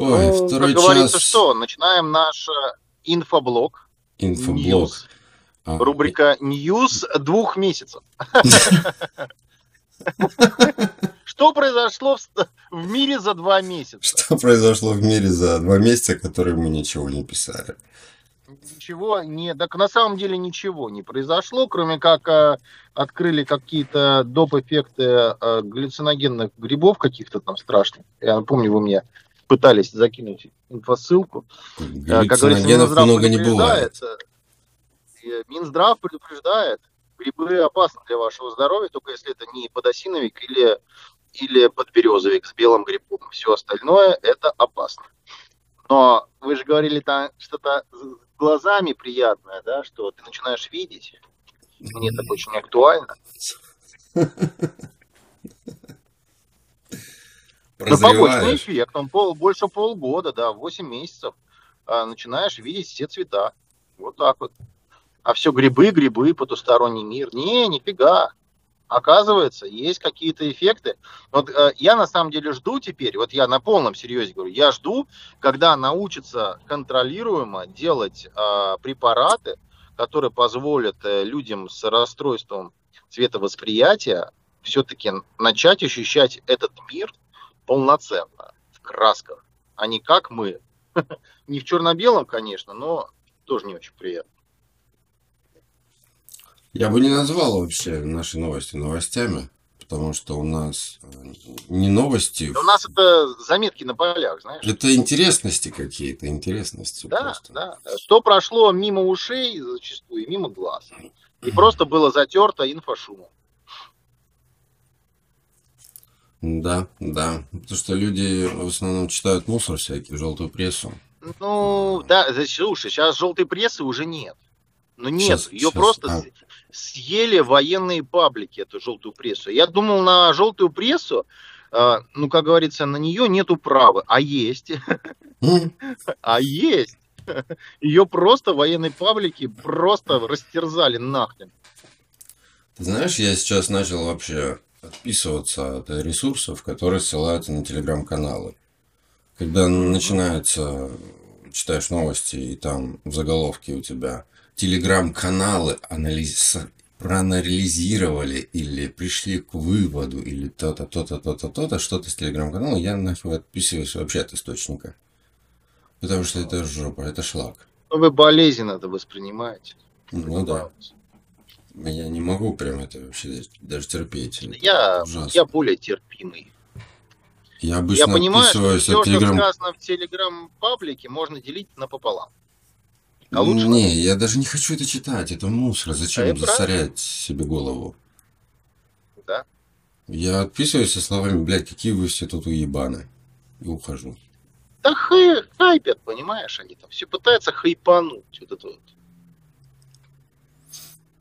Ой, второй час. Говорится, что начинаем наш инфоблок. Инфоблок. Рубрика «Ньюс» 2 месяцев. Что произошло в мире за 2 месяца? Что произошло в мире за 2 месяца, которые мы ничего не писали? Ничего не... Так на самом деле ничего не произошло, кроме как открыли какие-то доп-эффекты галлюциногенных грибов каких-то там страшных. Я помню, вы мне пытались закинуть инфосылку. Галлюциногенов много не бывает. Минздрав предупреждает, грибы опасны для вашего здоровья, только если это не подосиновик или подберезовик с белым грибом. Все остальное это опасно. Но вы же говорили там что-то глазами приятное, да, что ты начинаешь видеть. Мне это очень актуально. Но побочный эффект, он больше полгода, да, 8 месяцев, начинаешь видеть все цвета. Вот так вот. А все грибы, грибы, потусторонний мир. Не, нифига. Оказывается, есть какие-то эффекты. Вот я на самом деле жду теперь, вот я на полном серьезе говорю, я жду, когда научатся контролируемо делать препараты, которые позволят людям с расстройством цветовосприятия все-таки начать ощущать этот мир полноценно, в красках, а не как мы. Не в черно-белом, конечно, но тоже не очень приятно. Я бы не назвал вообще наши новости новостями, потому что у нас не новости. У нас это заметки на полях, знаешь. Это интересности какие-то, интересности. Да, просто. Да. Что прошло мимо ушей зачастую, мимо глаз. И просто было затерто инфошумом. Да, да. Потому что люди в основном читают мусор всякий, желтую прессу. Ну, да, слушай, сейчас желтой прессы уже нет. Но нет, сейчас, ее сейчас, просто съели военные паблики, эту желтую прессу. Я думал, на желтую прессу, ну, как говорится, на нее нету права, а есть. А есть. Ее просто военные паблики просто растерзали нахрен. Ты знаешь, я сейчас начал вообще отписываться от ресурсов, которые ссылаются на телеграм-каналы. Когда начинается, читаешь новости, и там в заголовке у тебя... Телеграм-каналы проанализировали или пришли к выводу, или то-то, то-то, то-то, то-то, что-то с телеграм-канала, я нахуй отписываюсь вообще от источника. Потому что это жопа, это шлак. Но вы болезнь это воспринимаете. Ну да. Я не могу прям это вообще даже терпеть. Я более терпимый. Я обычно отписываюсь от телеграм... Все, что сказано в телеграм-паблике, можно делить напополам. А лучше... Не, я даже не хочу это читать, это мусор, зачем засорять себе голову? Да. Я отписываюсь со словами, блядь, какие вы все тут уебаны, и ухожу. Да хайпят, понимаешь, они там все пытаются хайпануть, вот это вот.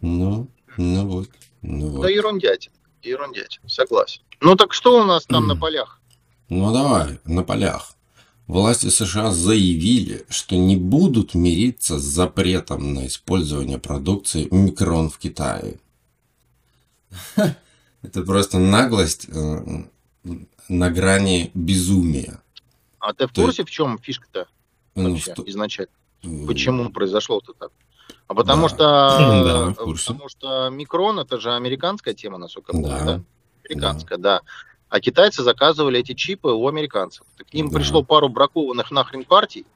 Ну вот. Да ерундятин, согласен. Ну так что у нас там на полях? Ну давай, на полях. Власти США заявили, что не будут мириться с запретом на использование продукции Micron в Китае. Это просто наглость на грани безумия. А ты в курсе, в чем фишка-то вообще изначально? Почему произошло-то так? А потому что Micron это же американская тема, насколько я помню, да? Американская, да. А китайцы заказывали эти чипы у американцев. К ним пришло пару бракованных нахрен партий,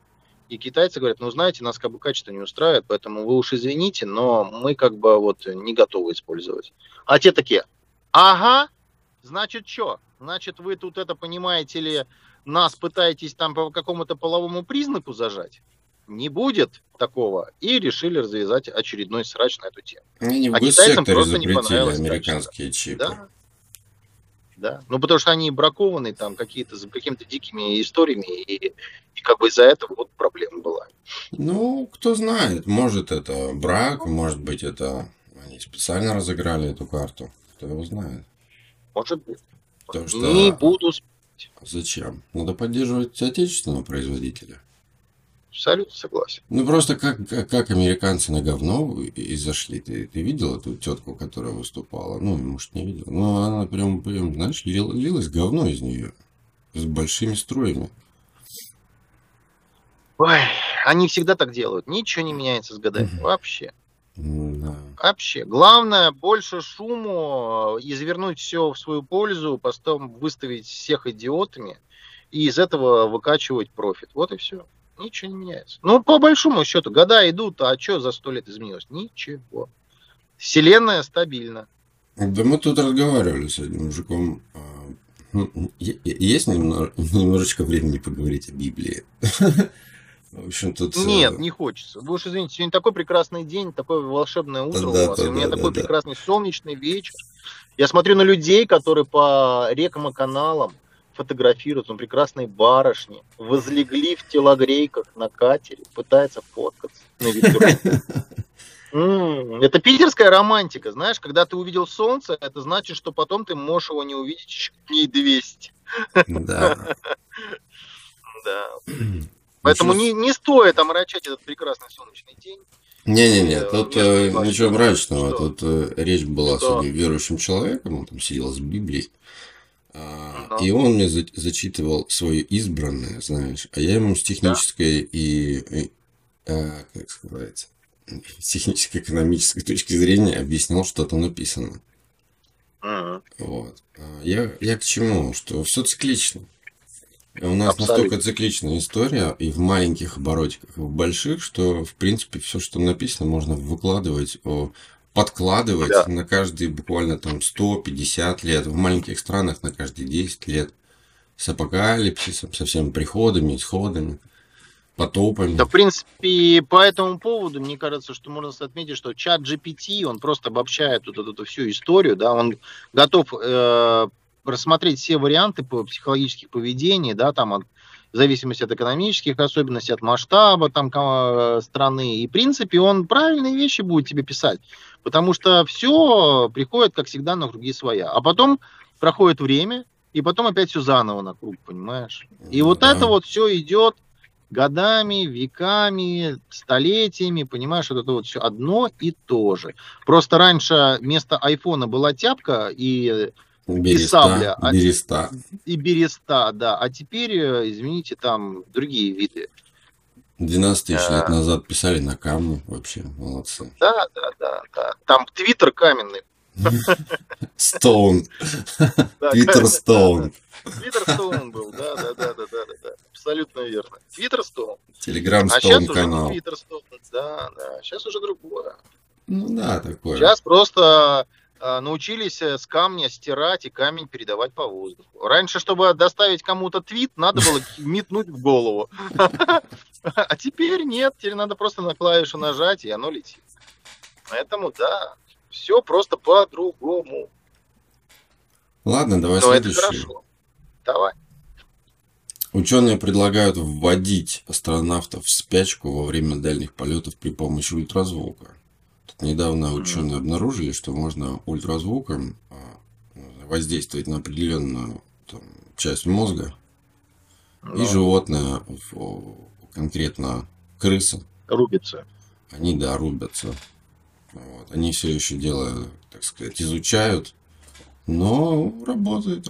и китайцы говорят, ну, знаете, нас как бы качество не устраивает, поэтому вы уж извините, но мы как бы вот не готовы использовать. А те такие, ага, значит, что? Значит, вы тут это, понимаете ли, нас пытаетесь там по какому-то половому признаку зажать? Не будет такого. И решили развязать очередной срач на эту тему. Они в госсекторе просто не понравилось американские чипы. Да? Да? Ну, потому что они бракованы там какие-то за какими-то дикими историями, и как бы из-за этого вот проблема была. Ну, кто знает, может это брак, может быть это они специально разыграли эту карту, кто его знает. Может быть. Потому что... Не буду спорить. Зачем? Надо поддерживать отечественного производителя. Абсолютно согласен. Ну, просто как американцы на говно и зашли. Ты видел эту тетку, которая выступала? Ну, может, не видел. Но она прям знаешь, лилось говно из нее. С большими струями. Ой, они всегда так делают. Ничего не меняется с годами. Вообще. Вообще. Главное, больше шуму, извернуть все в свою пользу, потом выставить всех идиотами и из этого выкачивать профит. Вот и все. Ничего не меняется. Ну, по большому счету, года идут, а что за 100 лет изменилось? Ничего. Вселенная стабильна. Да мы тут разговаривали с одним мужиком. Есть немножечко времени поговорить о Библии? В общем, тут... Нет, не хочется. Вы уж извините, сегодня такой прекрасный день, такое волшебное утро у вас. У меня такой прекрасный солнечный вечер. Я смотрю на людей, которые по рекам и каналам фотографируют, ну, прекрасные барышни, возлегли в телогрейках на катере, пытаются фоткаться на ветерке. Это питерская романтика, знаешь, когда ты увидел солнце, это значит, что потом ты можешь его не увидеть еще дней 200. Да. Да. Поэтому не стоит омрачать этот прекрасный солнечный день. Не-не-не, тут ничего мрачного. Тут речь была с одним верующим человеком, он там сидел с Библией. И он мне зачитывал свое избранное, знаешь, а я ему с технической и как сказать, с техническо-экономической точки зрения объяснил, что там написано. Вот. Я к чему? Что все циклично. У нас настолько цикличная история и в маленьких оборотиках, и в больших, что в принципе все, что написано, можно выкладывать, подкладывать на каждые буквально там 150 лет, в маленьких странах на каждые 10 лет, с апокалипсисом, со всеми приходами, исходами, потопами. Да, в принципе, по этому поводу, мне кажется, что можно отметить, что ChatGPT, он просто обобщает вот эту всю историю, да, он готов рассмотреть все варианты по психологических поведений, да, там, в зависимости от экономических особенностей, от масштаба там страны. И, в принципе, он правильные вещи будет тебе писать, потому что все приходит, как всегда, на круги своя. А потом проходит время, и потом опять все заново на круг, понимаешь? И вот это вот все идет годами, веками, столетиями, понимаешь, вот это вот все одно и то же. Просто раньше вместо айфона была тяпка и... Береста. И береста, да. А теперь, извините, там другие виды. 12 тысяч лет назад писали на камне вообще. Молодцы. Да. Там твиттер каменный. Стоун. Твиттер-стоун. Твиттер-стоун был, да. Абсолютно верно. Твиттер-стоун. Телеграм-стоун канал. Да. Сейчас уже другое. Ну да, такое. Сейчас просто... научились с камня стирать и камень передавать по воздуху. Раньше, чтобы доставить кому-то твит, надо было метнуть в голову. А теперь нет, теперь надо просто на клавишу нажать, и оно летит. Поэтому, да, все просто по-другому. Ладно, давай следующий. Давай. Ученые предлагают вводить астронавтов в спячку во время дальних полетов при помощи ультразвука. Недавно ученые обнаружили, что можно ультразвуком воздействовать на определенную там часть мозга, и животное, конкретно крысы, рубятся. Они, да, рубятся. Вот. Они все еще делают, так сказать, изучают, но работает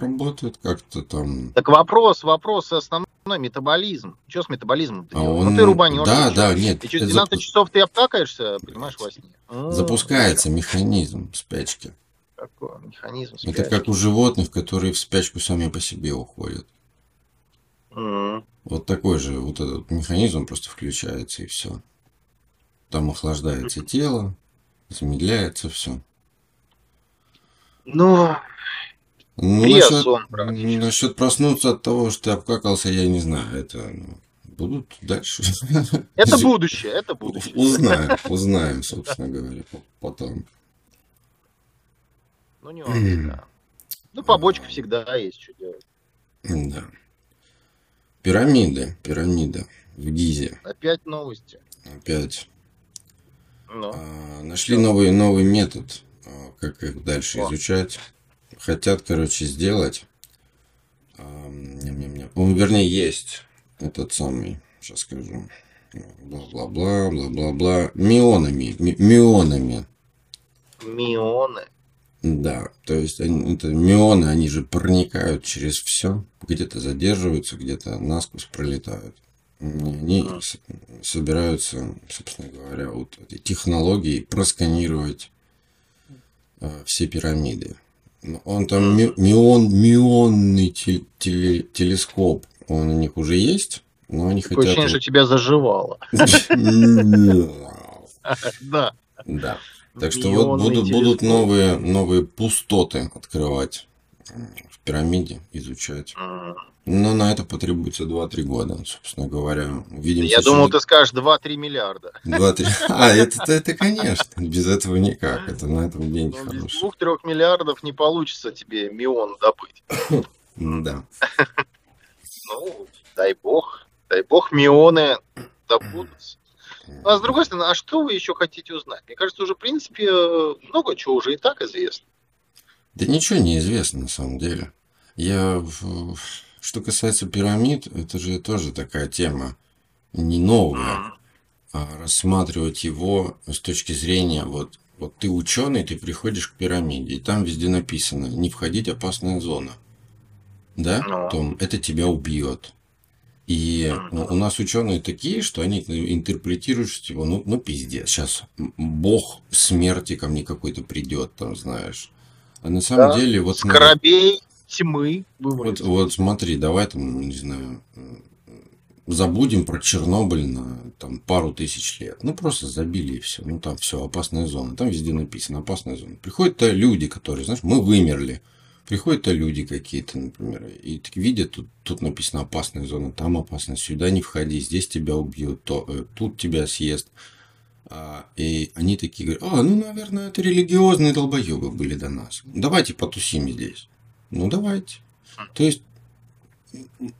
как-то там. Так вопрос основной. Метаболизм. Что с метаболизм-то? Ну ты рубанешь. Да, нет. И через 12 часов ты обтакаешься, понимаешь, во сне. Запускается механизм спячки. Какой механизм спячки? Это как у животных, которые в спячку сами по себе уходят. Вот такой же вот этот механизм просто включается, и все. Там охлаждается тело, замедляется все. Насчет проснуться от того, что ты обкакался, я не знаю. Это будут дальше. Это будущее, это будущее. Узнаем, собственно говоря, потом. Побочка всегда есть, что делать. Да. Пирамида в Гизе. Опять новости. Опять. Нашли новый метод, как их дальше изучать. Хотят, короче, сделать. Вернее, есть этот самый, сейчас скажу, бла-бла-бла, мионами. Мионы? Да, то есть это мионы, они же проникают через все, где-то задерживаются, где-то насквозь пролетают. они собираются, собственно говоря, вот этой технологией просканировать все пирамиды. Он там миллионный телескоп, он у них уже есть, но они хотят... Такое ощущение, что тебя заживало. Да. Так что вот будут новые пустоты открывать в пирамиде, изучать. Но на это потребуется 2-3 года, собственно говоря. Я думал, ты скажешь 2-3 миллиарда. Это конечно, без этого никак. Это на этом деньги хорошие. Без 2-3 миллиардов не получится тебе миллион добыть. Да. Ну, дай бог миллионы добудутся. А с другой стороны, а что вы еще хотите узнать? Мне кажется, уже в принципе много чего уже и так известно. Да ничего не известно на самом деле. Что касается пирамид, это же тоже такая тема не новая. А рассматривать его с точки зрения, вот ты ученый, ты приходишь к пирамиде, и там везде написано «не входить, опасная зона». Да? Потом, это тебя убьет. И у нас ученые такие, что они интерпретируют, что ну пиздец, сейчас бог смерти ко мне какой-то придет, там, знаешь. А на самом деле... Вот, скоробей тьмы. Вот смотри, давай там, не знаю, забудем про Чернобыль на там, пару тысяч лет. Ну, просто забили и все. Ну, там все, опасная зона. Там везде написано опасная зона. Приходят-то люди, которые, знаешь, мы вымерли. Приходят-то люди какие-то, например, и видят, тут написано «опасная зона», там опасно, сюда не входи, здесь тебя убьют, тут тебя съест. И они такие говорят: ну, наверное, это религиозные долбоебы были до нас. Давайте потусим здесь. Ну, давайте. То есть,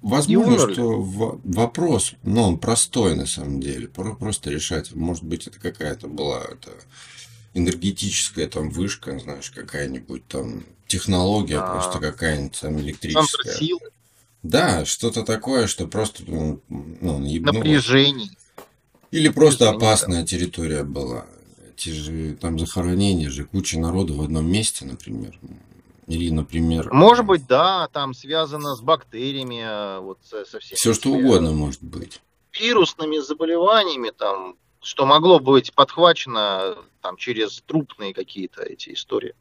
возможно, что вопрос, но он простой на самом деле, просто решать. Может быть, это какая-то была... энергетическая там вышка, знаешь, какая-нибудь там технология, просто какая-нибудь там электрическая. Силы. Да, что-то такое, что просто ебнуло. Напряжение. Или просто опасная территория была. Те же там захоронения же, куча народу в одном месте, например. Или, например... Может быть, да, там связано с бактериями, вот со всеми. Все что угодно может быть. Вирусными заболеваниями там, что могло быть подхвачено там через трупные какие-то эти истории.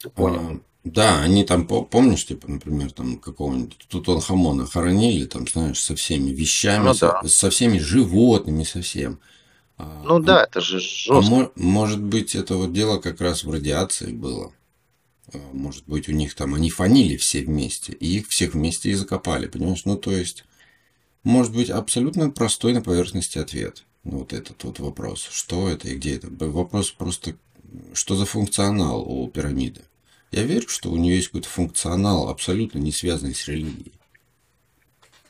Ты понял? Да, они там, помнишь, типа, например, там какого-нибудь Тутанхамона хоронили, там, знаешь, со всеми вещами, со всеми животными, со всем. Да, это же жестко. Может быть, это вот дело как раз в радиации было. Может быть, у них там, они фанили все вместе, и их всех вместе и закопали, понимаешь? Ну, то есть, может быть, абсолютно простой на поверхности ответ. Вот этот вот вопрос. Что это и где это? Вопрос просто, что за функционал у пирамиды? Я верю, что у нее есть какой-то функционал, абсолютно не связанный с религией.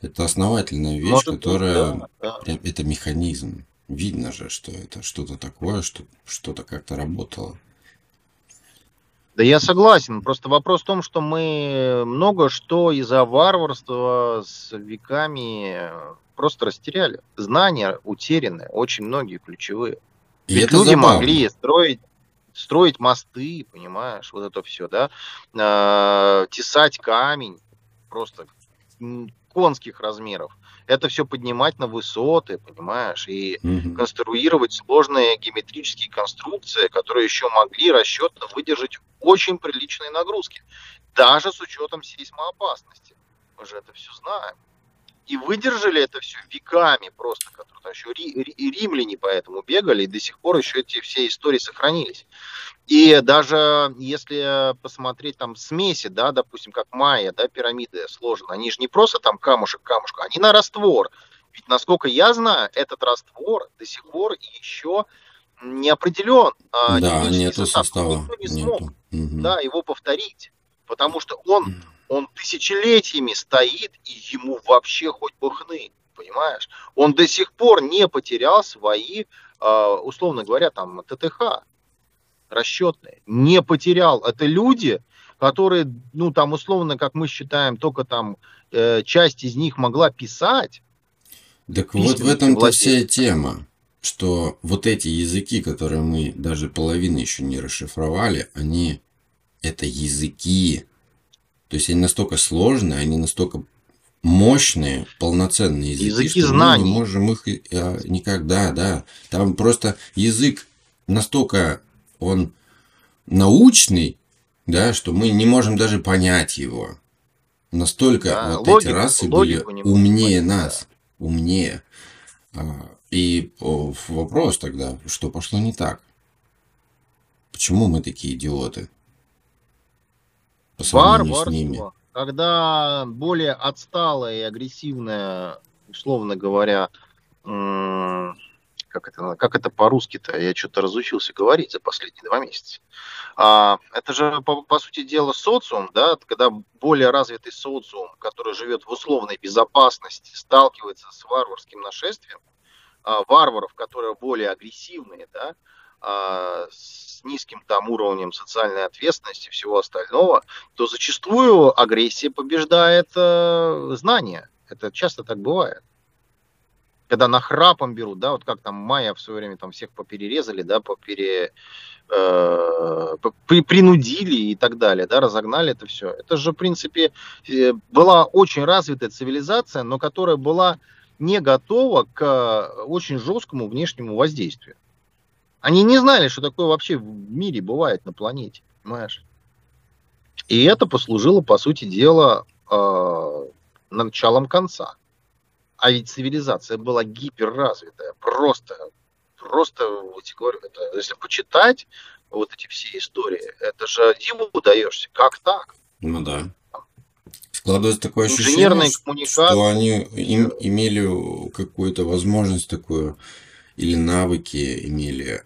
Это основательная вещь, которая... Это механизм. Видно же, что это что-то такое, что что-то как-то работало. Да я согласен. Просто вопрос в том, что мы много что из-за варварства с веками... просто растеряли. Знания утеряны, очень многие ключевые. И ведь люди могли строить мосты, понимаешь, вот это все, да, тесать камень просто конских размеров. Это все поднимать на высоты, понимаешь, и конструировать сложные геометрические конструкции, которые еще могли расчетно выдержать очень приличные нагрузки, даже с учетом сейсмоопасности. Мы же это все знаем. И выдержали это все веками просто, которые еще и римляне поэтому бегали, и до сих пор еще эти все истории сохранились. И даже если посмотреть там смеси, да, допустим, как майя, да, пирамиды сложены, они же не просто там камушек-камушек, они на раствор. Ведь, насколько я знаю, этот раствор до сих пор еще не определен. Да, нету состава. Никто не смог его повторить, потому что он тысячелетиями стоит, и ему вообще хоть бы хны, понимаешь? Он до сих пор не потерял свои, условно говоря, там, ТТХ расчетные. Не потерял. Это люди, которые, ну, там, условно, как мы считаем, только там часть из них могла писать. Так вот в этом-то вся тема, что вот эти языки, которые мы даже половины еще не расшифровали, они, это языки. То есть они настолько сложные, они настолько мощные, полноценные языки, что мы не можем их никогда, да. Там просто язык настолько он научный, да, что мы не можем даже понять его. Настолько да, вот логику, эти расы были умнее нас, да. Умнее. И вопрос тогда, что пошло не так? Почему мы такие идиоты? По сравнению с ними. Когда более отсталая и агрессивная, условно говоря, как это по-русски-то? Я что-то разучился говорить за последние 2 месяца. Это же, по сути дела, социум, да, когда более развитый социум, который живет в условной безопасности, сталкивается с варварским нашествием, варваров, которые более агрессивные, да, с низким там уровнем социальной ответственности и всего остального, то зачастую агрессия побеждает знание. Это часто так бывает. Когда нахрапом берут, да, вот как там майя в свое время там всех поперерезали, да, принудили и так далее, да, разогнали это все. Это же, в принципе, была очень развитая цивилизация, но которая была не готова к очень жесткому внешнему воздействию. Они не знали, что такое вообще в мире бывает на планете, понимаешь? И это послужило, по сути дела, началом конца. А ведь цивилизация была гиперразвитая, просто, вот я говорю, это, если почитать вот эти все истории, это же диву даешься, как так? Ну да. Складывается такое ощущение, что они имели какую-то возможность такую... или навыки имели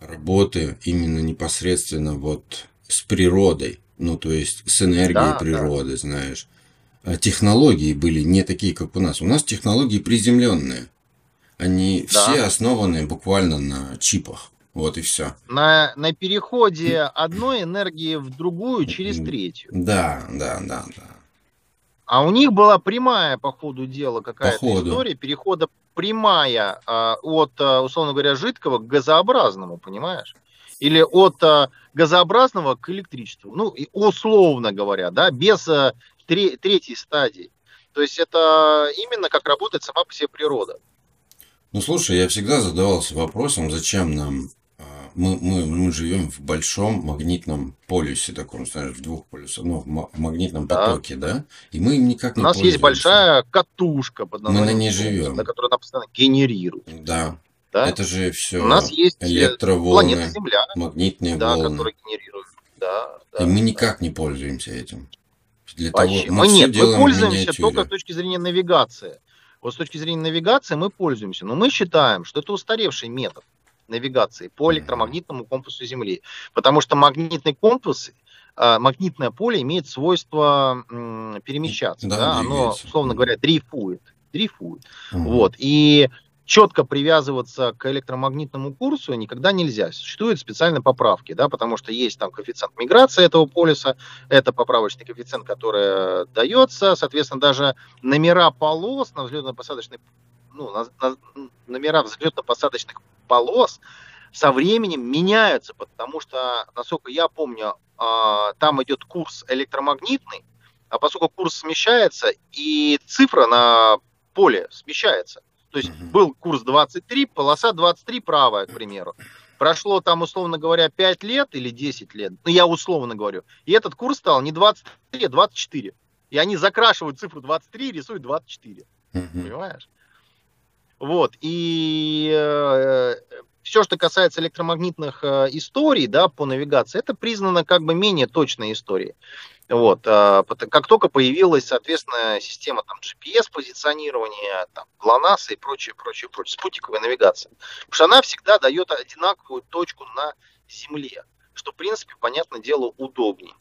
работы именно непосредственно вот с природой, ну то есть с энергией да, природы, да. Знаешь. А технологии были не такие, как у нас. У нас технологии приземленные. Они да. Все основаны буквально на чипах. Вот и все. На переходе одной энергии в другую через третью. Да. А у них была прямая, по ходу дела, какая-то история перехода прямая от, условно говоря, жидкого к газообразному, понимаешь? Или от газообразного к электричеству. Ну, условно говоря, да, без третьей стадии. То есть это именно как работает сама по себе природа. Ну, слушай, я всегда задавался вопросом, зачем нам... Мы живем в большом магнитном полюсе, таком, знаешь, в 2 полюсах, ну, в магнитном потоке, да? И мы им никак не пользуемся. У нас есть большая катушка под названием. Мы на ней живем. На которой она постоянно генерирует. Да. Это же все. У нас есть электроволны, планета Земля, магнитные волны. Да, которые генерируют. Да, и мы никак не пользуемся этим. Для того, мы все делаем в миниатюре. Мы пользуемся только с точки зрения навигации. Вот с точки зрения навигации мы пользуемся. Но мы считаем, что это устаревший метод навигации по электромагнитному компасу Земли. Потому что магнитный компас, магнитное поле имеет свойство перемещаться. Да, оно, условно говоря, дрейфует. Вот. И четко привязываться к электромагнитному курсу никогда нельзя. Существуют специальные поправки, да, потому что есть там коэффициент миграции этого полюса, это поправочный коэффициент, который дается. Соответственно, даже номера полос на взлетно-посадочной номера взлетно-посадочных полос со временем меняются, потому что, насколько я помню, там идет курс электромагнитный, а поскольку курс смещается, и цифра на поле смещается. То есть был курс 23, полоса 23 правая, к примеру. Прошло там, условно говоря, 5 лет или 10 лет, ну я условно говорю, и этот курс стал не 23, а 24. И они закрашивают цифру 23 и рисуют 24. Понимаешь? Вот, и все, что касается электромагнитных историй, да, по навигации, это признано как бы менее точной историей. Вот, как только появилась, соответственно, система там GPS-позиционирования, там, GLONASS и прочее, спутниковая навигация. Потому что она всегда дает одинаковую точку на Земле, что, в принципе, понятное дело, удобнее.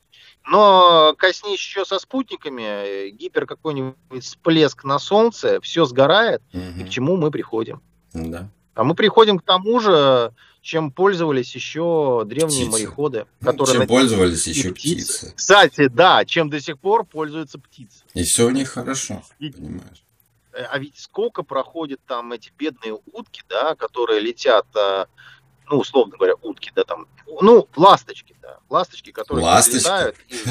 Но коснись еще со спутниками, гипер какой-нибудь всплеск на Солнце, все сгорает, и к чему мы приходим? Да. А мы приходим к тому же, чем пользовались еще древние мореходы. Которые чем пользовались еще птицы. Кстати, да, чем до сих пор пользуются птицы. И все у них хорошо, понимаешь. А ведь сколько проходит там эти бедные утки, да, которые летят... Ну, условно говоря, утки, да, там, ну, ласточки, которые летают из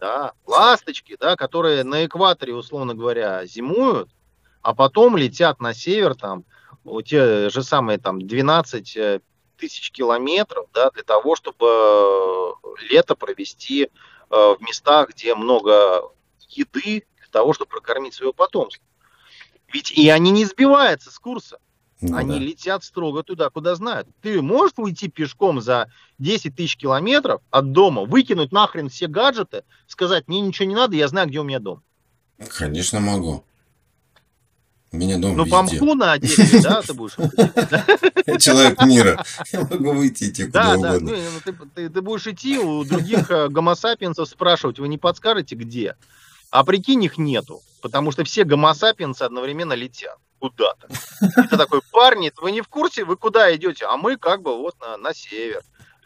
да, ласточки, да, которые на экваторе, условно говоря, зимуют, а потом летят на север, там, те же самые там 12 тысяч километров, да, для того, чтобы лето провести в местах, где много еды, для того, чтобы прокормить свое потомство. Ведь и они не сбиваются с курса. Ну, они да. летят строго туда, куда знают. Ты можешь уйти пешком за 10 тысяч километров от дома, выкинуть нахрен все гаджеты, сказать, мне ничего не надо, я знаю, где у меня дом? Конечно, могу. У меня дом везде. Ну, памку на одежде, да, ты будешь? Человек мира. Я могу выйти идти куда угодно. Да, да, ты будешь идти у других гомосапиенсов спрашивать, вы не подскажете, где? А прикинь, их нету, потому что все гомосапиенсы одновременно летят куда-то. Это такой, парни, вы не в курсе, вы куда идете? А мы как бы вот на север.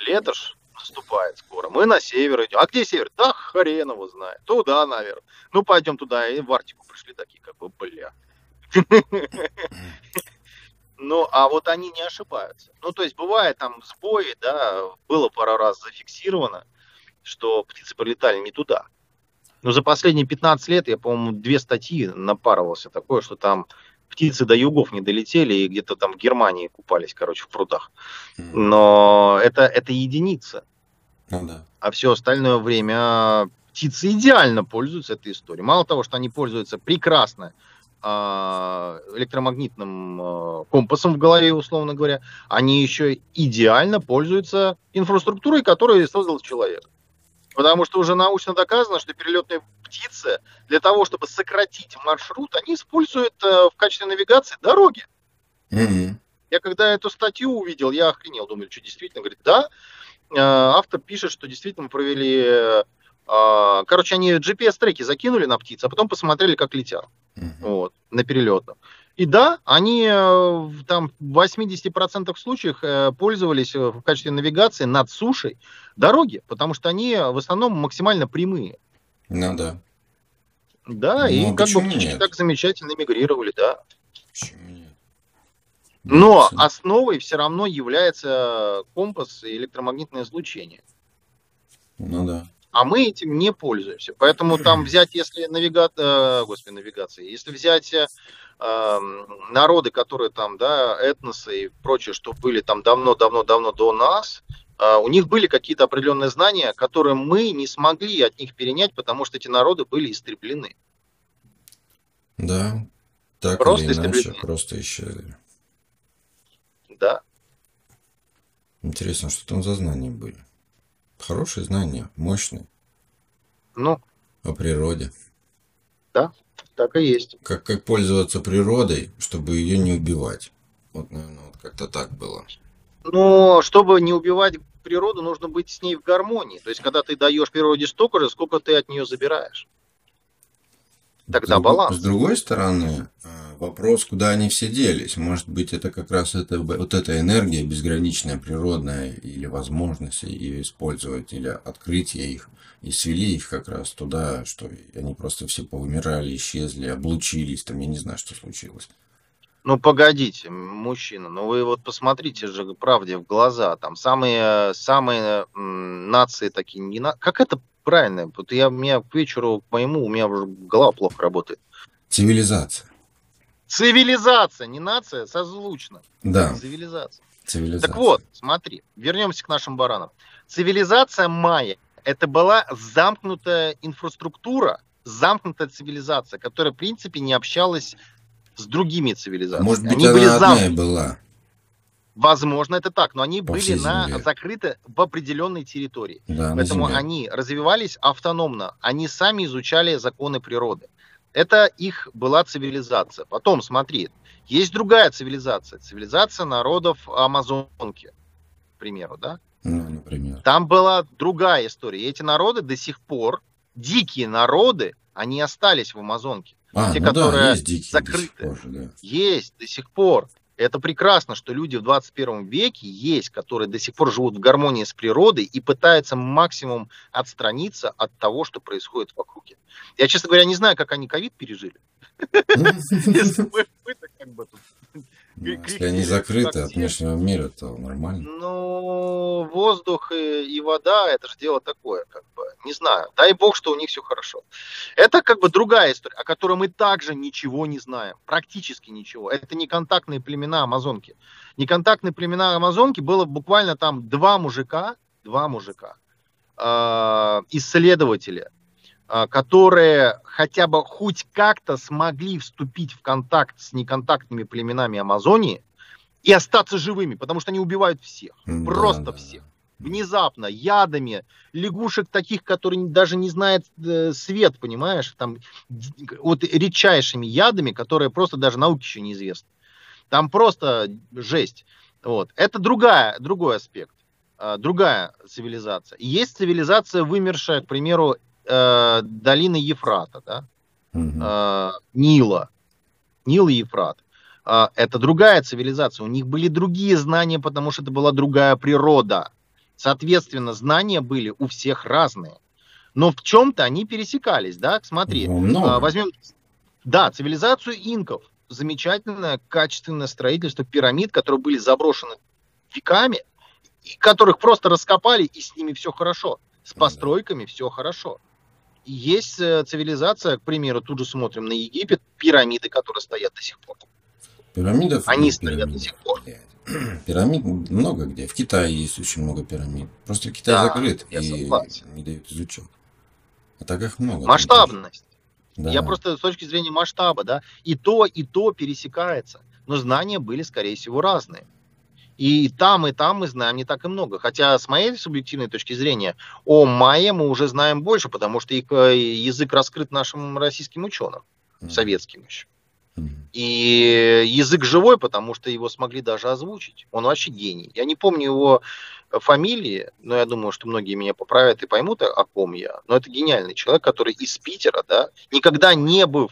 Лето ж наступает скоро. Мы на север идем. А где север? Да хрен его знает. Туда, наверное. Ну, пойдем туда. И в Арктику пришли такие, как бы, бля. Ну, а вот они не ошибаются. Ну, то есть, бывает там сбои, да, было пару раз зафиксировано, что птицы прилетали не туда. Но за последние 15 лет я, по-моему, 2 статьи напарывался такое, что там птицы до югов не долетели и где-то там в Германии купались, короче, в прудах. Но это единица. Ну, да. А все остальное время птицы идеально пользуются этой историей. Мало того, что они пользуются прекрасно электромагнитным компасом в голове, условно говоря, они еще идеально пользуются инфраструктурой, которую создал человек. Потому что уже научно доказано, что перелетные птицы для того, чтобы сократить маршрут, они используют в качестве навигации дороги. Mm-hmm. Я когда эту статью увидел, я охренел, думаю, что действительно, говорит, да. Автор пишет, что действительно провели... Короче, они GPS-треки закинули на птиц, а потом посмотрели, как летят. Uh-huh. Вот, на перелетах. И да, они там, в 80% случаев пользовались в качестве навигации над сушей дороги, потому что они в основном максимально прямые. Ну да. Да, ну, и как бы птички нет? так замечательно мигрировали, да. Почему нет? Но основой все равно является компас и электромагнитное излучение. Ну да. А мы этим не пользуемся. Поэтому там взять, если навигация, если взять народы, которые там, да, этносы и прочее, что были там давно-давно-давно до нас, у них были какие-то определенные знания, которые мы не смогли от них перенять, потому что эти народы были истреблены. Да, так просто или иначе, просто исчезли. Да. Интересно, что там за знания были? Хорошие знания, мощные. Ну. О природе. Да, так и есть. Как пользоваться природой, чтобы ее не убивать. Вот, наверное, вот как-то так было. Но чтобы не убивать природу, нужно быть с ней в гармонии. То есть, когда ты даешь природе столько же, сколько ты от нее забираешь. Тогда баланс. С другой стороны, вопрос, куда они все делись. Может быть, это как раз эта энергия безграничная, природная, или возможность ее использовать, или открытие их, и свели их как раз туда, что они просто все повымирали, исчезли, облучились, там я не знаю, что случилось. Ну, погодите, мужчина, ну вы вот посмотрите же правде в глаза, там самые нации такие, не на... как это правильно? Вот я, у меня к вечеру, к моему, у меня уже голова плохо работает. Цивилизация. Цивилизация, не нация, созвучно. Да. Цивилизация. Цивилизация. Так вот, смотри, вернемся к нашим баранам. Цивилизация майя, это была замкнутая инфраструктура, замкнутая цивилизация, которая, в принципе, не общалась с другими цивилизациями. Может быть, они были замкнуты. Была. Возможно, это так, но они были закрыты в определенной территории. Да, поэтому они развивались автономно, они сами изучали законы природы. Это их была цивилизация. Потом, смотри, есть другая цивилизация. Цивилизация народов Амазонки, к примеру, да? Ну, например. Там была другая история. И эти народы до сих пор, дикие народы, они остались в Амазонке. Те, ну которые да, есть дикие, закрыты. До сих пор, да. Есть до сих пор. Это прекрасно, что люди в 21 веке есть, которые до сих пор живут в гармонии с природой и пытаются максимум отстраниться от того, что происходит вокруг. Я, честно говоря, не знаю, как они ковид пережили. Если они закрыты от внешнего мира, то нормально. Ну, воздух и вода, это же дело такое, как бы. не знаю. Дай бог, что у них все хорошо. Это как бы другая история, о которой мы также ничего не знаем. Практически ничего. Это не контактные племена Амазонки. Не контактные племена Амазонки было буквально там два мужика, исследователи, которые хотя бы хоть как-то смогли вступить в контакт с неконтактными племенами Амазонии и остаться живыми, потому что они убивают всех, просто всех. Внезапно, ядами, лягушек таких, которые даже не знает свет, понимаешь, там, вот редчайшими ядами, которые просто даже науке еще неизвестны. Там просто жесть. Вот. Это другой аспект, другая цивилизация. Есть цивилизация, вымершая, к примеру, долины Ефрата, да? Нила. Нил и Ефрат. Это другая цивилизация. У них были другие знания, потому что это была другая природа. Соответственно, знания были у всех разные. Но в чем-то они пересекались, да? Смотри, возьмем, да, цивилизацию инков. Замечательное, качественное строительство пирамид, которые были заброшены веками, и которых просто раскопали, и с ними все хорошо. С постройками все хорошо. И есть цивилизация, к примеру, тут же смотрим на Египет, пирамиды, которые стоят до сих пор. Они стоят до сих пор. Пирамид много где. В Китае есть очень много пирамид. Просто Китай закрыт и не дают изучать. А так их много. Масштабность. Да. Я просто с точки зрения масштаба, да, и то пересекается. Но знания были, скорее всего, разные. И там мы знаем не так и много. Хотя, с моей субъективной точки зрения, о майя мы уже знаем больше, потому что их язык раскрыт нашим российским ученым, советским еще. И язык живой, потому что его смогли даже озвучить. Он вообще гений. Я не помню его фамилии, но я думаю, что многие меня поправят и поймут, о ком я. Но это гениальный человек, который из Питера, да, никогда не был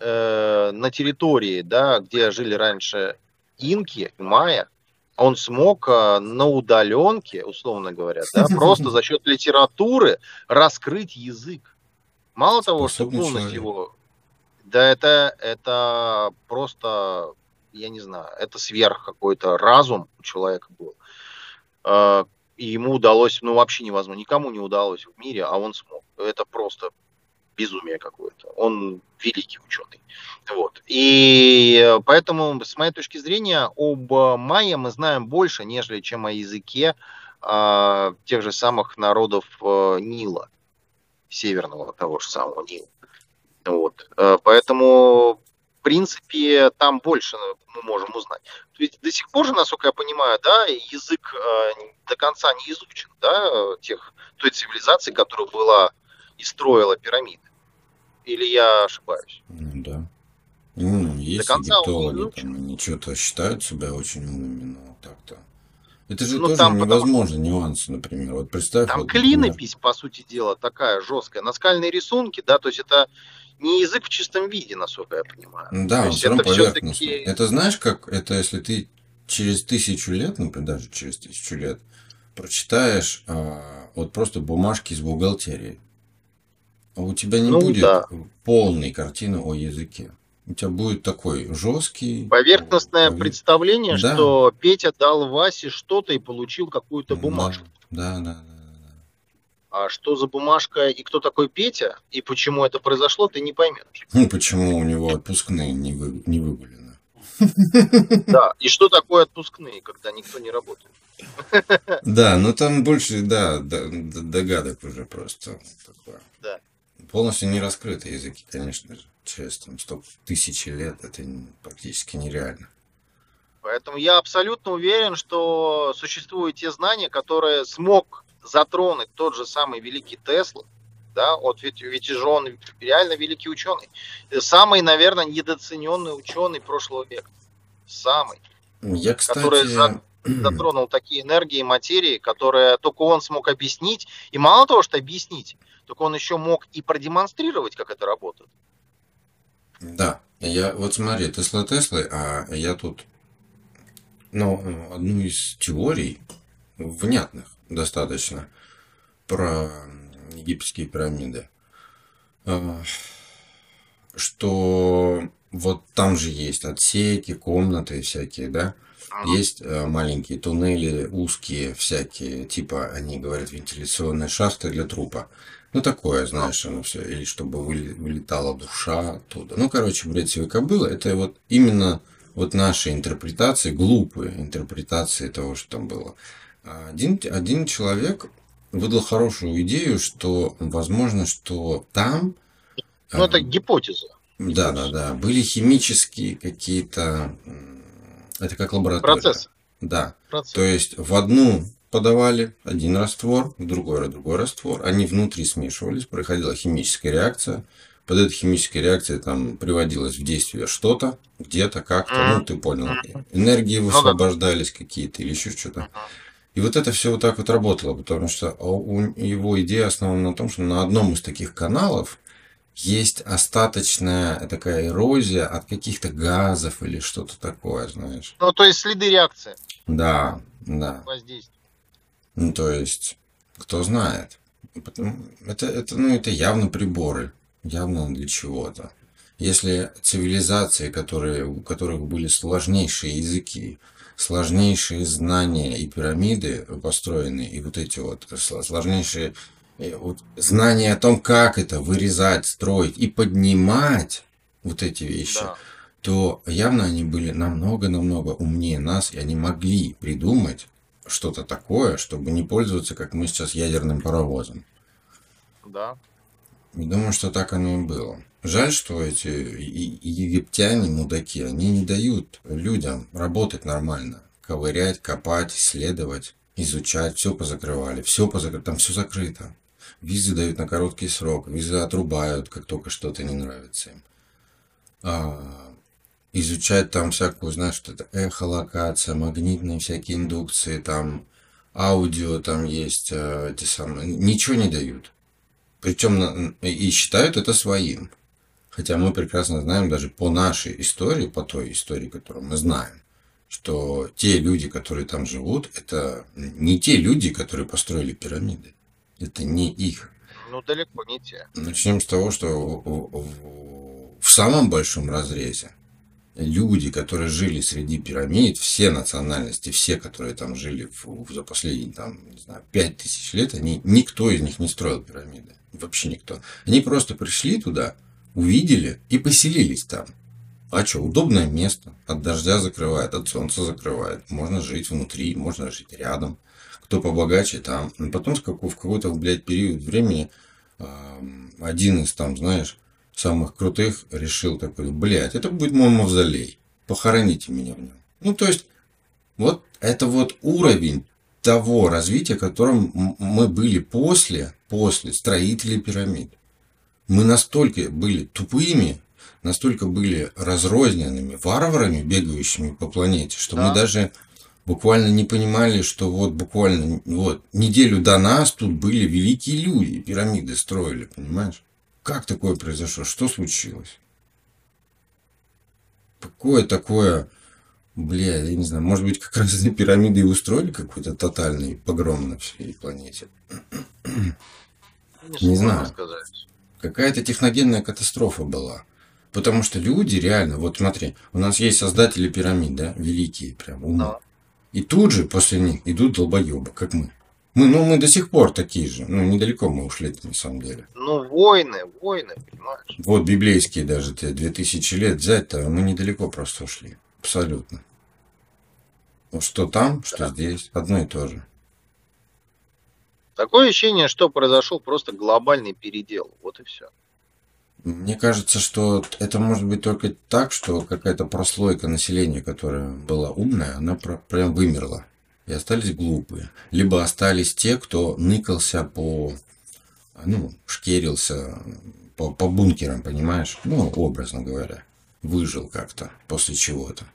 на территории, да, где жили раньше инки, майя. Он смог на удаленке, условно говоря, да, просто за счет литературы раскрыть язык. Мало того, что полностью его... Да это просто, я не знаю, это сверх какой-то разум у человека был. И ему удалось, ну вообще невозможно, никому не удалось в мире, а он смог. Это просто безумие какое-то. Он великий ученый. Вот. И поэтому, с моей точки зрения, об майя мы знаем больше, нежели чем о языке тех же самых народов Нила, северного того же самого Нила. Вот. Поэтому, в принципе, там больше мы можем узнать. То есть до сих пор же, насколько я понимаю, да, язык до конца не изучен, да, той цивилизации, которая была и строила пирамиды. Или я ошибаюсь? Ну, да. Ну, есть египтологи, они что-то считают себя очень умными, но так-то. Это же тоже невозможно, нюансы, например. Вот представь, там клинопись, по сути дела, такая жесткая. Наскальные рисунки, да, то есть это не язык в чистом виде, насколько я понимаю. Да, все равно поверхностно. Это знаешь, как это, если ты через 1000 лет, например, даже через 1000 лет, прочитаешь вот просто бумажки из бухгалтерии. У тебя не будет полной картины о языке. У тебя будет такой жесткий... Поверхностное представление, да, что Петя дал Васе что-то и получил какую-то бумажку. Да. А что за бумажка и кто такой Петя, и почему это произошло, ты не поймешь. Ну, почему у него отпускные не выгулены. Да, и что такое отпускные, когда никто не работает. Да, но там больше, да, догадок уже просто. Да. Полностью не раскрыты языки, конечно же. Через там, 100 тысяч лет это практически нереально. Поэтому я абсолютно уверен, что существуют те знания, которые смог затронуть тот же самый великий Тесла. Да? Вот ведь же он реально великий ученый. Самый, наверное, недооцененный ученый прошлого века. Самый. Я, кстати... Который затронул такие энергии и материи, которые только он смог объяснить. И мало того, что объяснить, только он еще мог и продемонстрировать, как это работает. Да, я вот смотри, Тесла, а я тут, одну из теорий внятных достаточно про египетские пирамиды, что Вот там же есть отсеки, комнаты всякие, да? Есть маленькие туннели, узкие всякие, типа, они говорят, вентиляционные шахты для трупа. Ну, такое, знаешь, оно все. Или чтобы вылетала душа оттуда. Ну, короче, бред сивой кобылы. Это вот именно вот наши интерпретации, глупые интерпретации того, что там было. Один человек выдал хорошую идею, что, возможно, что там... Ну, это гипотеза. Да. Были химические какие-то... Это как лаборатория. Процесс. Да. Процесс. То есть, в одну... подавали один раствор, в другой раствор. Они внутри смешивались, происходила химическая реакция. Под этой химической реакцией там приводилось в действие что-то, где-то, как-то, ну ты понял. Энергии высвобождались какие-то или еще что-то. И вот это все вот так вот работало, потому что его идея основана на том, что на одном из таких каналов есть остаточная такая эрозия от каких-то газов или что-то такое, знаешь. Ну, то есть следы реакции. Да. Воздействие. Ну, то есть, кто знает. Это явно приборы. Явно для чего-то. Если цивилизации, у которых были сложнейшие языки, сложнейшие знания и пирамиды построены, и вот эти вот сложнейшие знания о том, как это вырезать, строить и поднимать вот эти вещи, то явно они были намного-намного умнее нас, и они могли придумать что-то такое, чтобы не пользоваться, как мы сейчас, ядерным паровозом. Да. И думаю, что так оно и было. Жаль, что эти египтяне, мудаки, они не дают людям работать нормально. Ковырять, копать, исследовать, изучать. Все позакрывали. Там все закрыто. Визы дают на короткий срок. Визы отрубают, как только что-то не нравится им. Изучать там всякую, знаешь, что это эхолокация, магнитные всякие индукции, там аудио, там есть эти самые... Ничего не дают. Причем и считают это своим. Хотя мы прекрасно знаем даже по нашей истории, по той истории, которую мы знаем, что те люди, которые там живут, это не те люди, которые построили пирамиды. Это не их. Ну, далеко не те. Начнем с того, что в самом большом разрезе люди, которые жили среди пирамид, все национальности, все, которые там жили за последние, там, не знаю, 5000 лет, никто из них не строил пирамиды. Вообще никто. Они просто пришли туда, увидели и поселились там. А что, удобное место. От дождя закрывает, от солнца закрывает. Можно жить внутри, можно жить рядом. Кто побогаче, там. Но потом в какой-то, блядь, период времени один из, там, знаешь, самых крутых решил такой, блядь, это будет мой мавзолей, похороните меня в нем. Ну, то есть, вот это вот уровень того развития, которым мы были после строителей пирамид. Мы настолько были тупыми, настолько были разрозненными варварами, бегающими по планете, что мы даже буквально не понимали, что вот буквально вот неделю до нас тут были великие люди, пирамиды строили, понимаешь? Как такое произошло? Что случилось? Какое такое, бля, я не знаю, может быть, как раз эти пирамиды и устроили какой-то тотальный погром на всей планете? Не знаю. Какая-то техногенная катастрофа была. Потому что люди реально, вот смотри, у нас есть создатели пирамид, да, великие прям умы. И тут же после них идут долбоебы, как мы. Мы до сих пор такие же. Ну, недалеко мы ушли, на самом деле. Ну, войны, понимаешь? Вот библейские даже, те 2000 лет взять-то, мы недалеко просто ушли. Абсолютно. Что там, что здесь. Одно и то же. Такое ощущение, что произошел просто глобальный передел. Вот и все. Мне кажется, что это может быть только так, что какая-то прослойка населения, которая была умная, она прям вымерла. И остались глупые. Либо остались те, кто ныкался шкерился по бункерам, понимаешь? Ну, образно говоря. Выжил как-то после чего-то.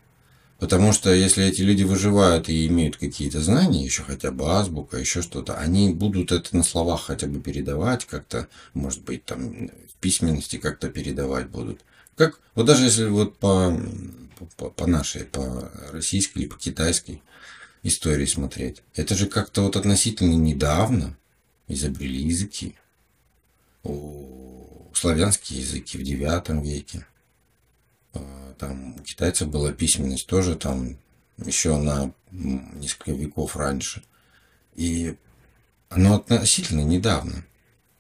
Потому что если эти люди выживают и имеют какие-то знания, еще хотя бы азбука, еще что-то, они будут это на словах хотя бы передавать как-то, может быть, там в письменности как-то передавать будут. Как, вот даже если вот по нашей, по российской или по китайской истории смотреть. Это же как-то вот относительно недавно изобрели языки. Славянские языки в 9 веке. Там у китайцев была письменность тоже там еще на несколько веков раньше. И оно относительно недавно.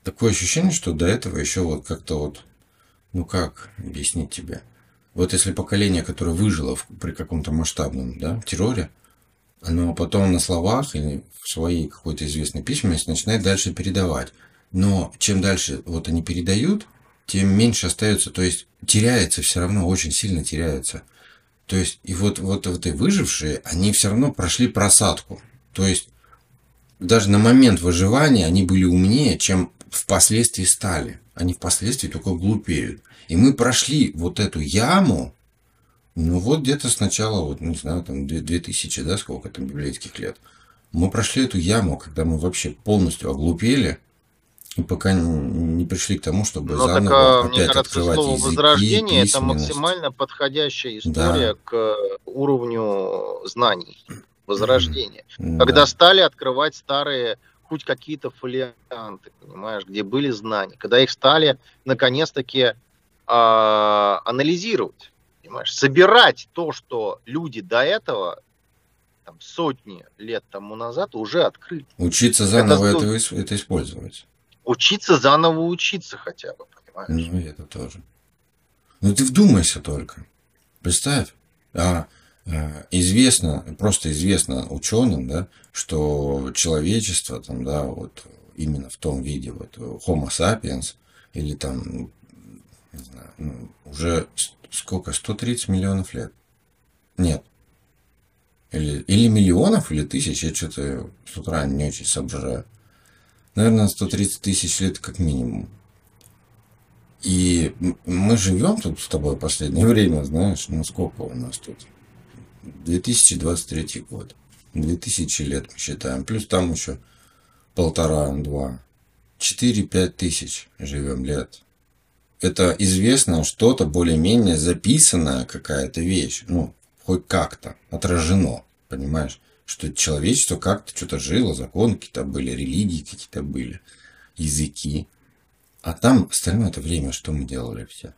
Такое ощущение, что до этого еще вот как-то вот, ну как объяснить тебе? Вот если поколение, которое выжило при каком-то масштабном, да, терроре, оно потом на словах или в своей какой-то известной письменности начинает дальше передавать. Но чем дальше вот они передают, тем меньше остается, то есть теряется все равно, очень сильно теряется. То есть и вот эти выжившие, они все равно прошли просадку. То есть даже на момент выживания они были умнее, чем впоследствии стали. Они впоследствии только глупеют. И мы прошли вот эту яму, ну вот где-то сначала, вот, не знаю, там 2000, да, сколько там библейских лет. Мы прошли эту яму, когда мы вообще полностью оглупели, и пока не пришли к тому, чтобы заново опять мне кажется, открывать слово языки, возрождение – это максимально подходящая история, да, к уровню знаний, возрождения. Да. Когда стали открывать старые, хоть какие-то фолианты, понимаешь, где были знания. Когда их стали, наконец-таки, анализировать, понимаешь, собирать то, что люди до этого, там, сотни лет тому назад, уже открыли. Учиться заново это использовать. Учиться заново учиться хотя бы, понимаешь? Ну, это тоже. Ну, ты вдумайся только. Представь. Известно, просто известно ученым, да, что человечество, там, да, вот именно в том виде, вот, Homo sapiens, или там, не знаю, ну, уже сколько, 130 миллионов лет? Нет. Или миллионов, или тысяч, я что-то с утра не очень соображаю. Наверное, 130 тысяч лет как минимум. И мы живем тут с тобой в последнее время, знаешь, ну сколько у нас тут? 2023 год. 2000 лет мы считаем. Плюс там еще 1,5-2. 4-5 тысяч живем лет. Это известно что-то более-менее записанная какая-то вещь. Ну, хоть как-то отражено, понимаешь? Что человечество как-то что-то жило, законы какие-то были, религии какие-то были, языки. А там остальное это время, что мы делали все.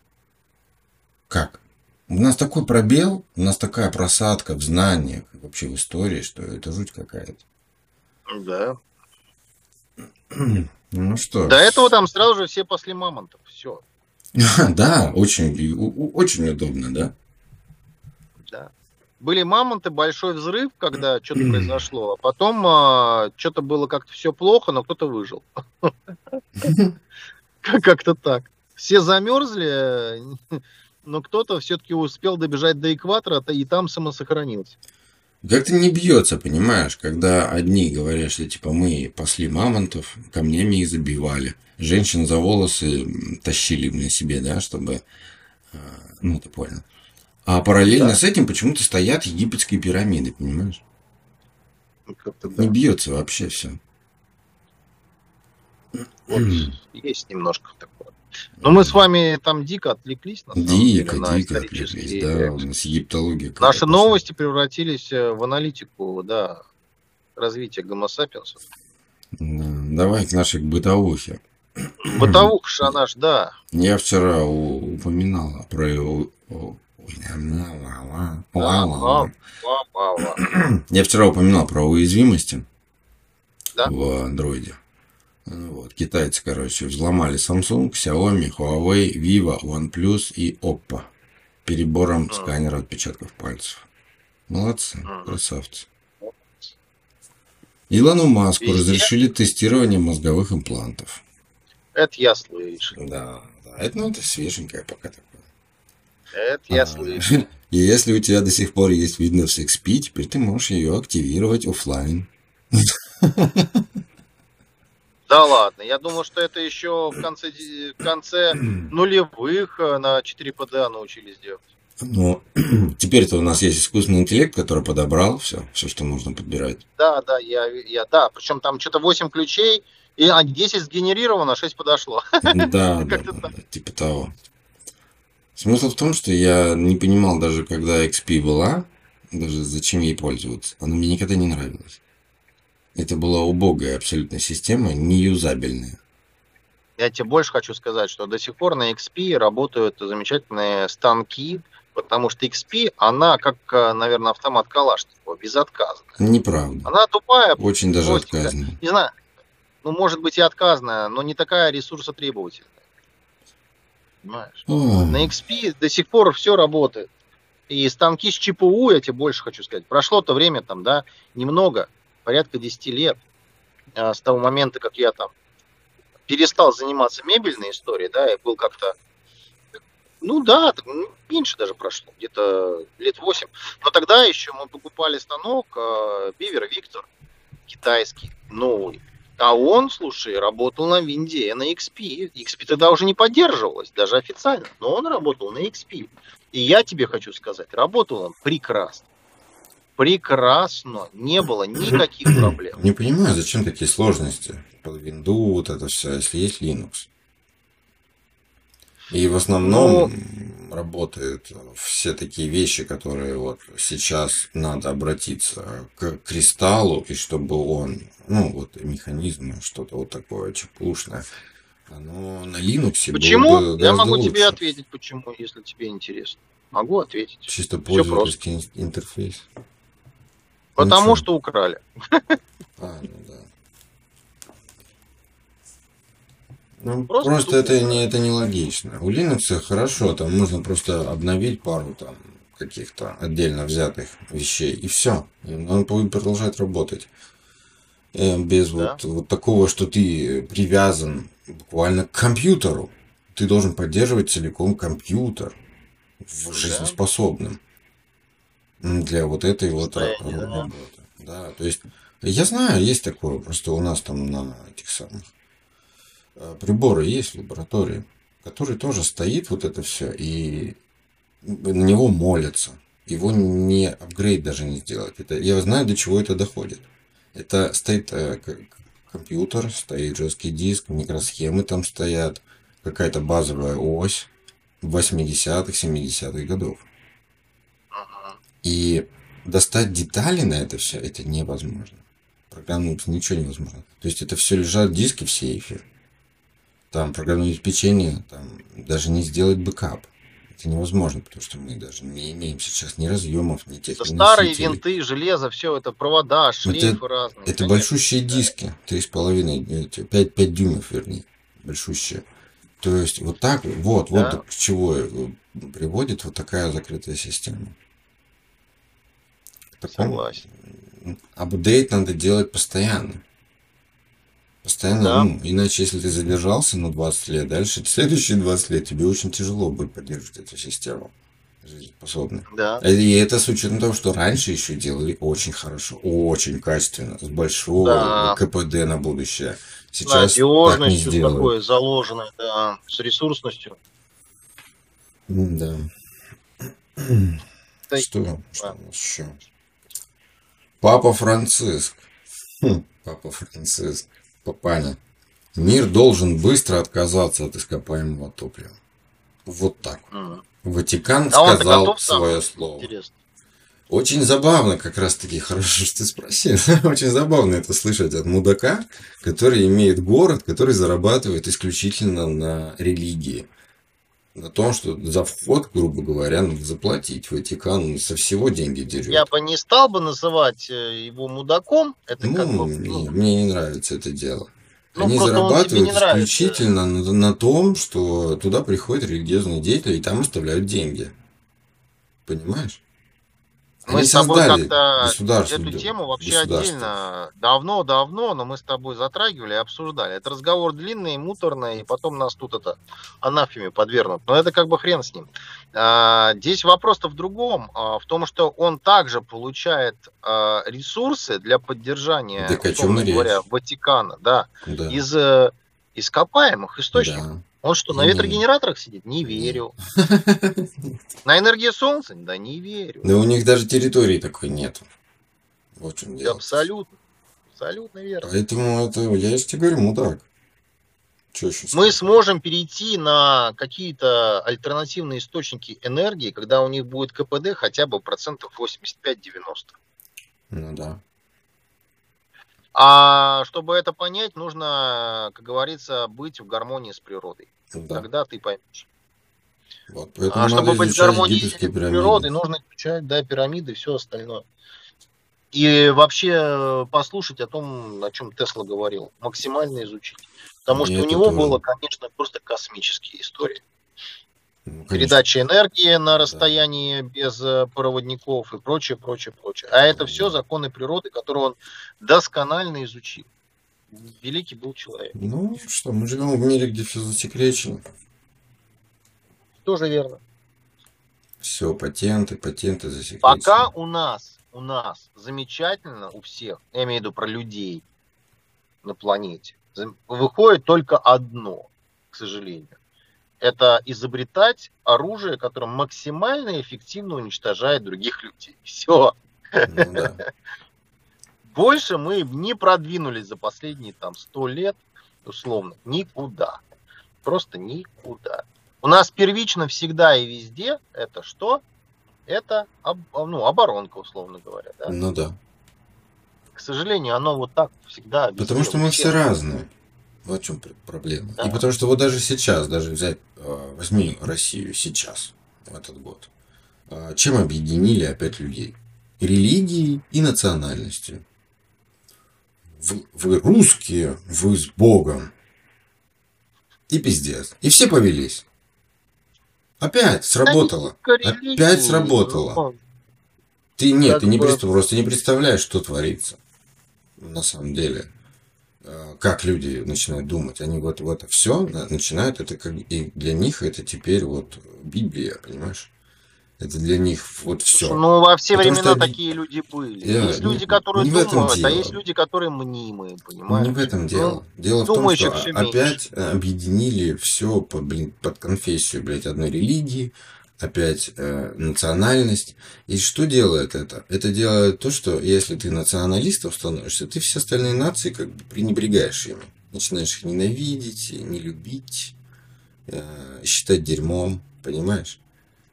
Как? У нас такой пробел, у нас такая просадка в знаниях, вообще в истории, что это жуть какая-то. Да. Ну что? До этого там сразу же все после мамонтов, все. Да, очень удобно, да? Да. Были мамонты, большой взрыв, когда что-то произошло, а потом что-то было как-то все плохо, но кто-то выжил. Как-то так. Все замерзли, но кто-то все-таки успел добежать до экватора и там самосохранился. Как-то не бьется, понимаешь, когда одни говорят, что типа мы пасли мамонтов, камнями их забивали, женщин за волосы тащили на себе, да, чтобы, ну ты понял. А параллельно, да, с этим почему-то стоят египетские пирамиды, понимаешь? Как-то, да. Не бьется вообще все. Вот, есть немножко такое. Но мы с вами там дико отвлеклись. На самом деле, на дико отвлеклись, да, у нас египтология. Наши новости превратились в аналитику, да, развития гомо-сапиенсов. Давай к нашей бытовухе. Бытовуха она ж, да. Я вчера упоминал про его... Я вчера упоминал про уязвимости, да, в андроиде. Вот. Китайцы, короче, взломали Samsung, Xiaomi, Huawei, Vivo, OnePlus и Oppo перебором сканера отпечатков пальцев. Молодцы, красавцы. Илону Маску разрешили тестирование мозговых имплантов. Это я слышал. Да, да. Это, ну, это свеженькое пока такое. Это я слышу. И если у тебя до сих пор есть Windows XP, теперь ты можешь ее активировать офлайн. Да ладно, я думал, что это еще в конце нулевых на 4PDA научились делать. Ну, теперь-то у нас есть искусственный интеллект, который подобрал все, что нужно подбирать. Да, да, причем там что-то 8 ключей, и 10 сгенерировано, 6 подошло. Да, типа того. Смысл в том, что я не понимал даже, когда XP была, даже зачем ей пользоваться. Она мне никогда не нравилась. Это была убогая абсолютно система, неюзабельная. Я тебе больше хочу сказать, что до сих пор на XP работают замечательные станки, потому что XP, она как, наверное, автомат Калашникова, безотказная. Неправда. Она тупая. Очень даже отказная. Не знаю, ну, может быть и отказная, но не такая ресурсотребовательная. Понимаешь? На XP до сих пор все работает. И станки с ЧПУ, я тебе больше хочу сказать, прошло то время там, да, немного, порядка 10 лет с того момента, как я там перестал заниматься мебельной историей, да, и был как-то, ну да, меньше даже прошло, где-то лет 8. Но тогда еще мы покупали станок Beaver Victor, китайский, новый. А он, слушай, работал на винде, на XP. XP тогда уже не поддерживалась, даже официально, но он работал на XP. И я тебе хочу сказать, работал он прекрасно. Прекрасно. Не было никаких проблем. Не понимаю, зачем такие сложности под винду, вот это все, если есть Linux. И в основном работают все такие вещи, которые вот сейчас надо обратиться к кристаллу, и чтобы он, ну вот механизмы, что-то вот такое чепушное, оно на Linux. Почему? Я могу тебе ответить, почему, если тебе интересно. Могу ответить. Чисто пользовательский интерфейс. Потому что украли. А, ну да. Ну, просто это нелогично. У Linux хорошо, там можно просто обновить пару там каких-то отдельно взятых вещей, и все. И он будет продолжать работать. Без вот такого, что ты привязан буквально к компьютеру. Ты должен поддерживать целиком компьютер в жизнеспособном для вот этой вот работы. Да, то есть, я знаю, есть такое, просто у нас там на этих самых приборы есть в лаборатории, который тоже стоит вот это все, и на него молятся. Его не апгрейд даже не сделать. Это, я знаю, до чего это доходит. Это стоит компьютер, стоит жесткий диск, микросхемы там стоят, какая-то базовая ось 80-х, 70-х годов. И достать детали на это все, это невозможно. Программу ничего невозможно. То есть это все лежат диски в сейфе. Там программное обеспечение, там даже не сделать бэкап. Это невозможно, потому что мы даже не имеем сейчас ни разъемов, ни тех. Старые винты, железо, все это провода, шлейфы это, разные. Это большущие диски, 3,5, 5 дюймов, вернее, большущие. То есть вот так, вот к чего приводит вот такая закрытая система. Согласен. Апдейт надо делать постоянно. Постоянно, ну, иначе если ты задержался на 20 лет, дальше следующие 20 лет тебе очень тяжело будет поддерживать эту систему жизнеспособную. Да. И это с учетом того, что раньше еще делали очень хорошо, очень качественно, с большого КПД на будущее. Сейчас так не сделают. Такое заложенное, да, с ресурсностью. Да. Что у нас еще? Папа Франциск. Папа Франциск. Папаня. Мир должен быстро отказаться от ископаемого топлива. Вот так. Ватикан сказал свое слово. Интересно. Очень забавно, как раз таки, хорошо, что ты спросил. Очень забавно это слышать от мудака, который имеет город, который зарабатывает исключительно на религии. На том, что за вход, грубо говоря, надо заплатить. Ватикан со всего деньги дерет. Я бы не стал бы называть его мудаком. Это ну, как бы, мне не нравится это дело. Ну, они зарабатывают исключительно на том, что туда приходят религиозные деятели и там оставляют деньги. Понимаешь? Мы с тобой как-то эту тему вообще отдельно давно-давно, но мы с тобой затрагивали и обсуждали. Это разговор длинный, муторный, и потом нас тут это анафеме подвергнут. Но это как бы хрен с ним. Здесь вопрос-то в другом, в том, что он также получает ресурсы для поддержания, условно говоря, Ватикана, из ископаемых источников. Да. Он что, на ветрогенераторах сидит? Не верю. На энергии солнца? Да не верю. Да у них даже территории такой нет. Вот в чем дело. Абсолютно. Абсолютно верно. Поэтому это, я же тебе говорю, мудак. Мы сможем перейти на какие-то альтернативные источники энергии, когда у них будет КПД хотя бы 85–90%. Ну да. А чтобы это понять, нужно, как говорится, быть в гармонии с природой. Да. Тогда ты поймешь. Вот, поэтому а чтобы быть в гармонии с природой, нужно изучать пирамиды и все остальное. И вообще послушать о том, о чем Тесла говорил, максимально изучить. Потому что у него было, конечно, просто космические истории. Ну, передача энергии на расстоянии без проводников и прочее, прочее, прочее. А это все законы природы, которые он досконально изучил. Великий был человек. Ну что, мы живем в мире, где все засекречено. Тоже верно. Все, патенты засекречены. Пока у нас замечательно у всех, я имею в виду про людей на планете, выходит только одно, к сожалению. Это изобретать оружие, которое максимально эффективно уничтожает других людей. Все. Ну, да. Больше мы не продвинулись за последние 100 лет, условно, никуда. Просто никуда. У нас первично всегда и везде это что? Это оборонка, условно говоря. Да? Ну да. К сожалению, оно вот так всегда. Потому что мы все разные. Вот в чем проблема. Да. И потому что вот даже сейчас, даже взять, возьми Россию сейчас, в этот год, чем объединили опять людей? Религией и национальностью. Вы русские, вы с Богом. И пиздец. И все повелись. Опять сработало. Опять сработало. Ты не представляешь, что творится. На самом деле. Как люди начинают думать. Они вот в это все начинают. Это как, и для них это теперь вот Библия, понимаешь? Это для них вот все. Ну, во все времена такие люди были. Есть люди, которые думают, а есть люди, которые мнимые, понимаешь? Не в этом дело. Дело в том, что опять объединили все под конфессию, блядь, одной религии, опять национальность. И что делает это? Это делает то, что если ты националистом становишься, ты все остальные нации как бы пренебрегаешь ими. Начинаешь их ненавидеть, не любить, считать дерьмом, понимаешь?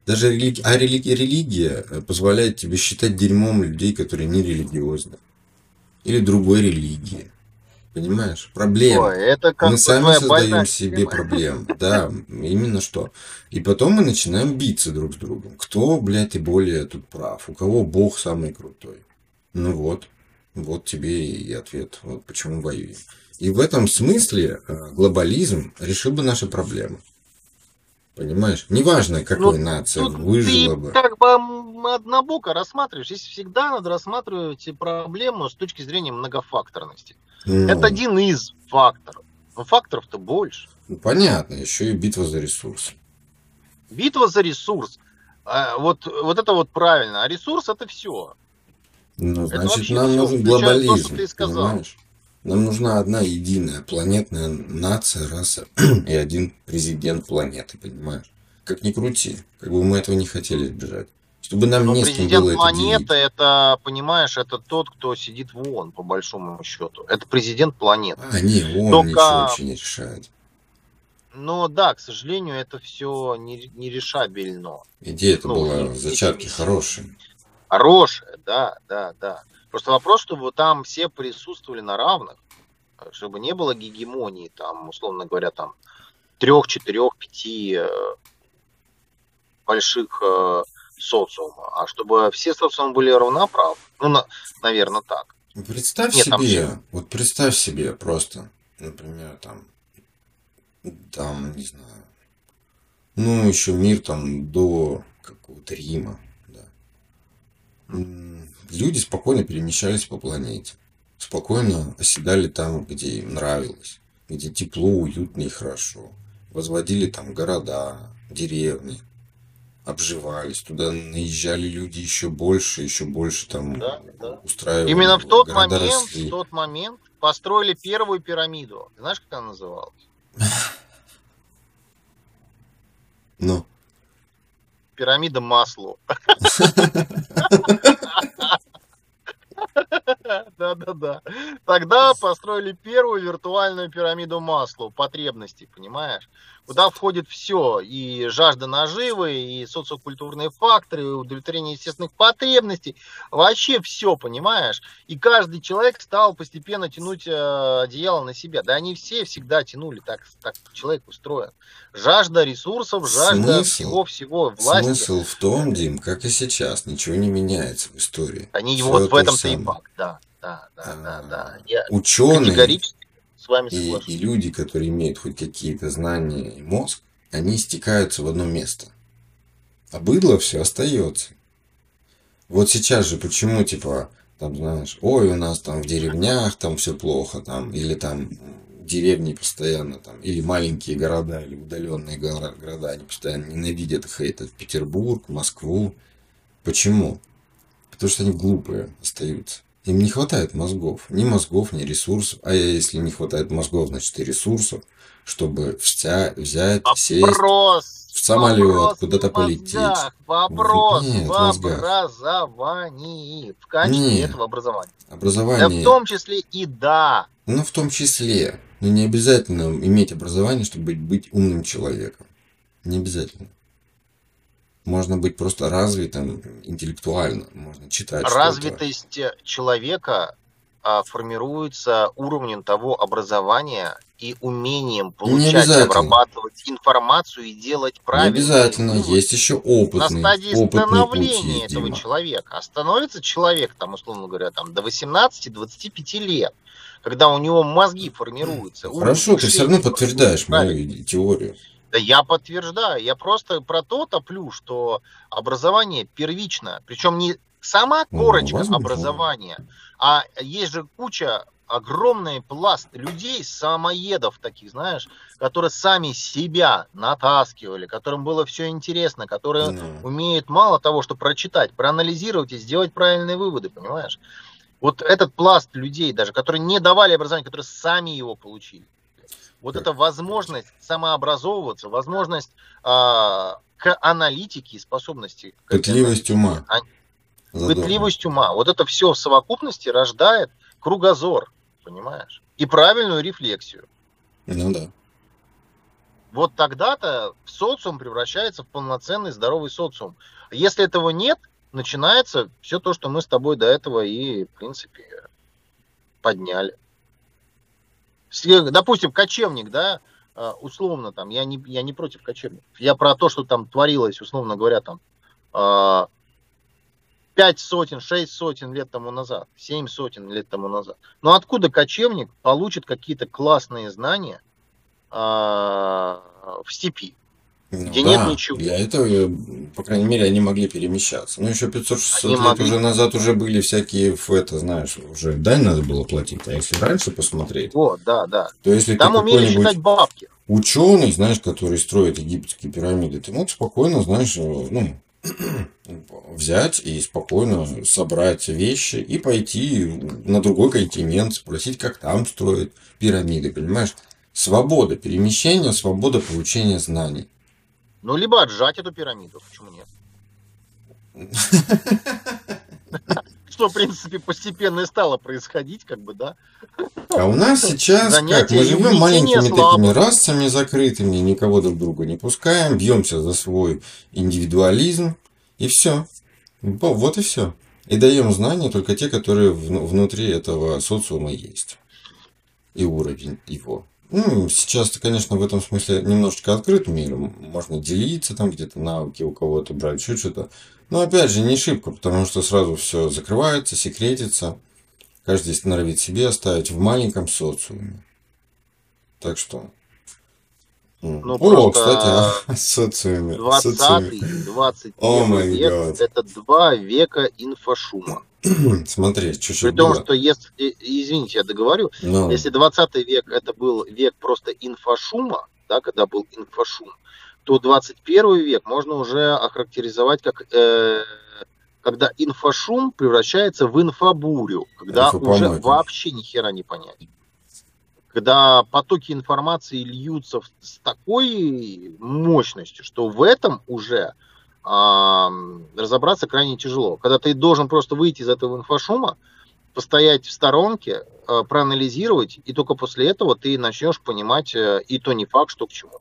Даже религия позволяет тебе считать дерьмом людей, которые не религиозны. Или другой религии. Понимаешь? Проблема. Мы сами создаем себе проблемы. Да, именно что. И потом мы начинаем биться друг с другом. Кто, блядь, и более тут прав? У кого Бог самый крутой? Ну вот. Вот тебе и ответ. Вот почему воюем. И в этом смысле глобализм решил бы наши проблемы. Понимаешь? Неважно, какой нация выжила бы. Ты как бы однобоко рассматриваешь. Здесь всегда надо рассматривать проблему с точки зрения многофакторности. Это один из факторов. Но факторов-то больше. Ну, понятно. Еще и битва за ресурс. Битва за ресурс. Вот это вот правильно. А ресурс — это все. Ну, значит, нам нужен глобализм. Понимаешь? Нам нужна одна единая планетная нация, раса и один президент планеты, понимаешь? Как ни крути, как бы мы этого не хотели избежать. Чтобы нам не с кем было это делить. Президент планеты, это, понимаешь, это тот, кто сидит в ООН, по большому счету. Это президент планеты. А, не, ООН ничего вообще не решает. Но да, к сожалению, это все нерешабельно. Идея-то была зачатки хорошие. Хорошая, да. Просто вопрос, чтобы там все присутствовали на равных, чтобы не было гегемонии, там, условно говоря, там 3, 4, 5 больших социума, а чтобы все социумы были равноправны. Ну, наверное, так. Представь себе просто, например, там, не знаю, ну, еще мир там до какого-то Рима. Люди спокойно перемещались по планете, спокойно оседали там, где им нравилось, где тепло, уютно и хорошо, возводили там города, деревни, обживались, туда наезжали люди еще больше там устраивали. Именно в тот момент построили первую пирамиду. Знаешь, как она называлась? Ну. Пирамида Маслоу. Да. Тогда построили первую виртуальную пирамиду Маслоу потребностей, понимаешь? Куда входит все, и жажда наживы, и социокультурные факторы, и удовлетворение естественных потребностей. Вообще все, понимаешь? И каждый человек стал постепенно тянуть одеяло на себя. Да они все всегда тянули, так человек устроен. Жажда ресурсов, жажда всего-всего, власти. Смысл в том, Дим, как и сейчас, ничего не меняется в истории. Они вот в этом-то и баг, да. Ученые с вами и люди, которые имеют хоть какие-то знания и мозг, они стекаются в одно место. А быдло все остается. Вот сейчас же почему, типа, там, знаешь, ой, у нас там в деревнях там все плохо, там, или там деревни постоянно, там, или маленькие города, или удаленные города, они постоянно ненавидят, хейтят Петербург, Москву. Почему? Потому что они глупые остаются. Им не хватает мозгов, ни ресурсов. А если не хватает мозгов, значит и ресурсов, чтобы взять, сесть в самолет, куда-то полететь. Вопрос в качестве этого образования. Образование. Да, в том числе и да. Ну, в том числе. Но не обязательно иметь образование, чтобы быть умным человеком. Не обязательно. Можно быть просто развитым интеллектуально, можно читать. Развитость человека формируется уровнем того образования и умением получать, обрабатывать информацию и делать правильно. Не обязательно, есть еще опытные. На стадии становления этого человека. А становится человек, там, условно говоря, там, до 18-25 лет, когда у него мозги формируются. Хорошо, ты все равно подтверждаешь мою теорию. Я подтверждаю, я просто про то топлю, что образование первично, причем не сама корочка образования, а есть же куча, огромный пласт людей, самоедов таких, знаешь, которые сами себя натаскивали, которым было все интересно, которые умеют мало того, что прочитать, проанализировать и сделать правильные выводы, понимаешь? Вот этот пласт людей даже, которые не давали образование, которые сами его получили. Вот эта возможность самообразовываться, возможность к аналитике и способности. Пытливость ума. Пытливость ума. Вот это все в совокупности рождает кругозор, понимаешь? И правильную рефлексию. Ну да. Вот тогда-то социум превращается в полноценный здоровый социум. Если этого нет, начинается все то, что мы с тобой до этого и, в принципе, подняли. Допустим, кочевник, да, условно, там, я не против кочевников, я про то, что там творилось, условно говоря, там, 5 сотен, 6 сотен лет тому назад, 7 сотен лет тому назад. Но откуда кочевник получит какие-то классные знания в степи, где нет ничего? Для этого, по крайней мере, они могли перемещаться. Ну, еще 500-600 лет уже назад уже были всякие, это, знаешь, уже дань надо было платить. А если раньше посмотреть, то если там ты умели считать бабки. Ученый, знаешь, который строит египетские пирамиды, ты мог спокойно, знаешь, ну, взять и спокойно собрать вещи и пойти на другой континент, спросить, как там строят пирамиды, понимаешь? Свобода перемещения, свобода получения знаний. Ну, либо отжать эту пирамиду, почему нет? Что, в принципе, постепенно и стало происходить, как бы, да? А у нас сейчас, как, мы живем маленькими такими расцами закрытыми, никого друг друга не пускаем, бьемся за свой индивидуализм, и все. Вот и все. И даем знания только те, которые внутри этого социума есть. И уровень его. Ну, сейчас-то, конечно, в этом смысле немножечко открыт мир. Можно делиться там где-то навыки у кого-то, брать еще что-то. Но, опять же, не шибко, потому что сразу все закрывается, секретится. Каждый норовит себе оставить в маленьком социуме. Так что... Ну, кстати, о социуме. 20-21 век – это 2 века инфошума. Смотри, чуть-чуть. При том, что если, извините, я договорю, если 20 век это был век просто инфошума, да, когда был инфошум, то 21 век можно уже охарактеризовать как когда инфошум превращается в инфобурю, когда уже вообще ни хера не понять. Когда потоки информации льются с такой мощностью, что в этом уже разобраться крайне тяжело. Когда ты должен просто выйти из этого инфошума, постоять в сторонке, проанализировать, и только после этого ты начнешь понимать, и то не факт, что к чему.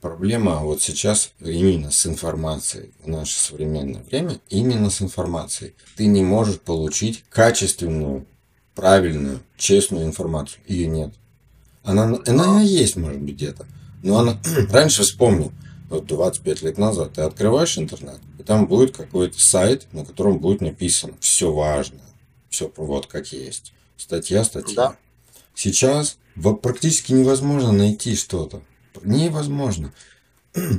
Проблема вот сейчас именно с информацией в наше современное время, именно с информацией. Ты не можешь получить качественную, правильную, честную информацию. Ее нет. Она есть, может быть, где-то. Но она... Раньше вспомни, вот 25 лет назад ты открываешь интернет, и там будет какой-то сайт, на котором будет написано все важное. Все вот как есть. Статья. Да. Сейчас практически невозможно найти что-то. Невозможно.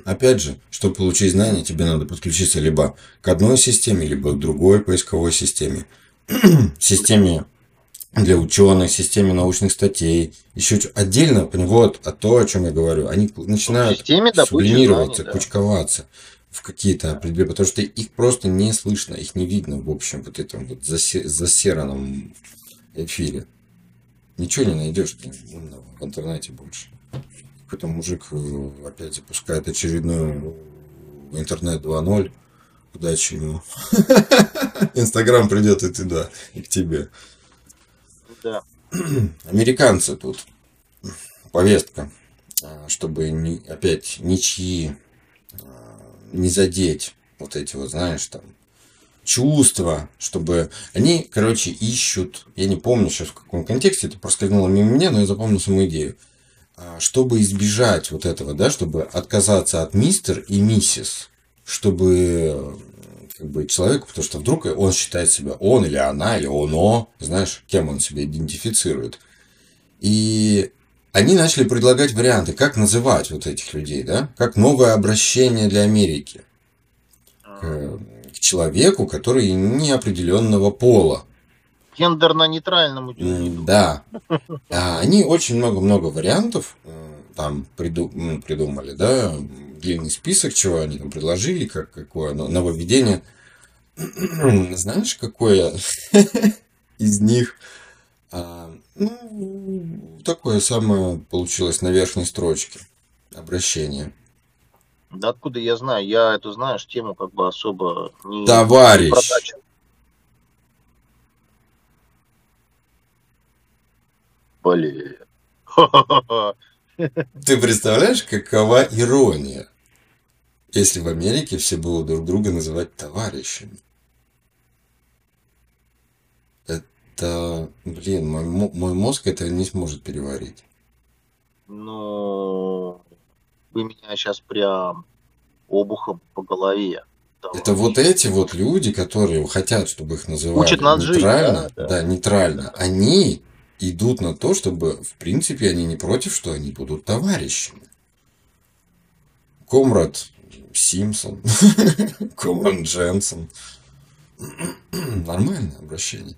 Опять же, чтобы получить знания, тебе надо подключиться либо к одной системе, либо к другой поисковой системе. Системе для ученых, системе научных статей. Еще отдельно, вот то, о чем я говорю. Они начинают сублимироваться, кучковаться в какие-то определенные, потому что их просто не слышно, их не видно, в общем, вот этом вот засеранном эфире. Ничего не найдешь в интернете больше. Какой-то мужик опять запускает очередную интернет 2.0. Удачи ему. Инстаграм придет и туда, и к тебе. Да. Американцы тут. Повестка. Чтобы опять ничьи не задеть вот эти вот, знаешь, там чувства, чтобы... Они, короче, ищут. Я не помню сейчас в каком контексте, это проскользнуло мимо меня, но я запомнил саму идею. Чтобы избежать вот этого, да, чтобы отказаться от мистер и миссис, чтобы как бы человеку, потому что вдруг он считает себя он или она, или оно, знаешь, кем он себя идентифицирует. И они начали предлагать варианты, как называть вот этих людей, да, как новое обращение для Америки к человеку, который неопределенного пола. Гендерно-нейтральному. Да. Они очень много-много вариантов там придумали, да, длинный список, чего они там предложили, какое нововведение. Знаешь, какое из них, такое самое получилось на верхней строчке обращение. Да откуда я знаю? Я эту, знаешь, тему как бы особо не прокачивал. Более. Ты представляешь, какова ирония, если в Америке все будут друг друга называть товарищами? Это, блин, мой мозг это не сможет переварить. Ну, вы меня сейчас прям обухом по голове. Товарищ. Это вот эти вот люди, которые хотят, чтобы их называли нейтрально, жить, да, нейтрально, да. Они идут на то, чтобы, в принципе, они не против, что они будут товарищами. Комрад Симпсон, Комрад Дженсон. Нормальное обращение.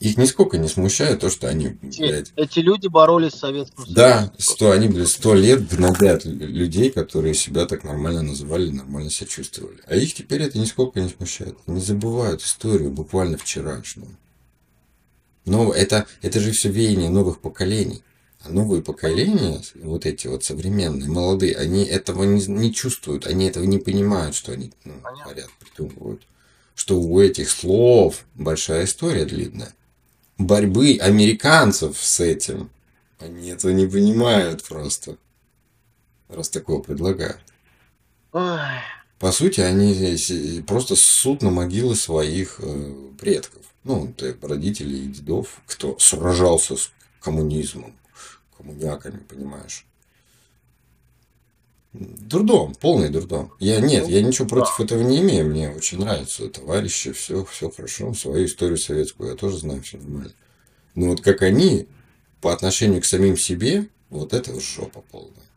Их нисколько не смущает то, что они... Эти люди боролись с Советским Союзом. Да, они, блядь, 100 лет гнобят людей, которые себя так нормально называли, нормально себя чувствовали. А их теперь это нисколько не смущает. Они забывают историю буквально вчерашнюю. Но это же все веяние новых поколений. А новые поколения, вот эти вот современные, молодые, они этого не чувствуют, они этого не понимают, что они говорят, придумывают. Что у этих слов большая история длинная. Борьбы американцев с этим. Они этого не понимают просто. Раз такого предлагают. По сути, они просто ссут на могилы своих предков. Ну, родителей и дедов, кто сражался с коммунизмом, коммуняками, понимаешь. Дурдом, полный дурдом. Я ничего против этого не имею, мне очень нравится, товарищи, все хорошо, свою историю советскую я тоже знаю, все нормально. Но вот как они по отношению к самим себе, вот это жопа полная.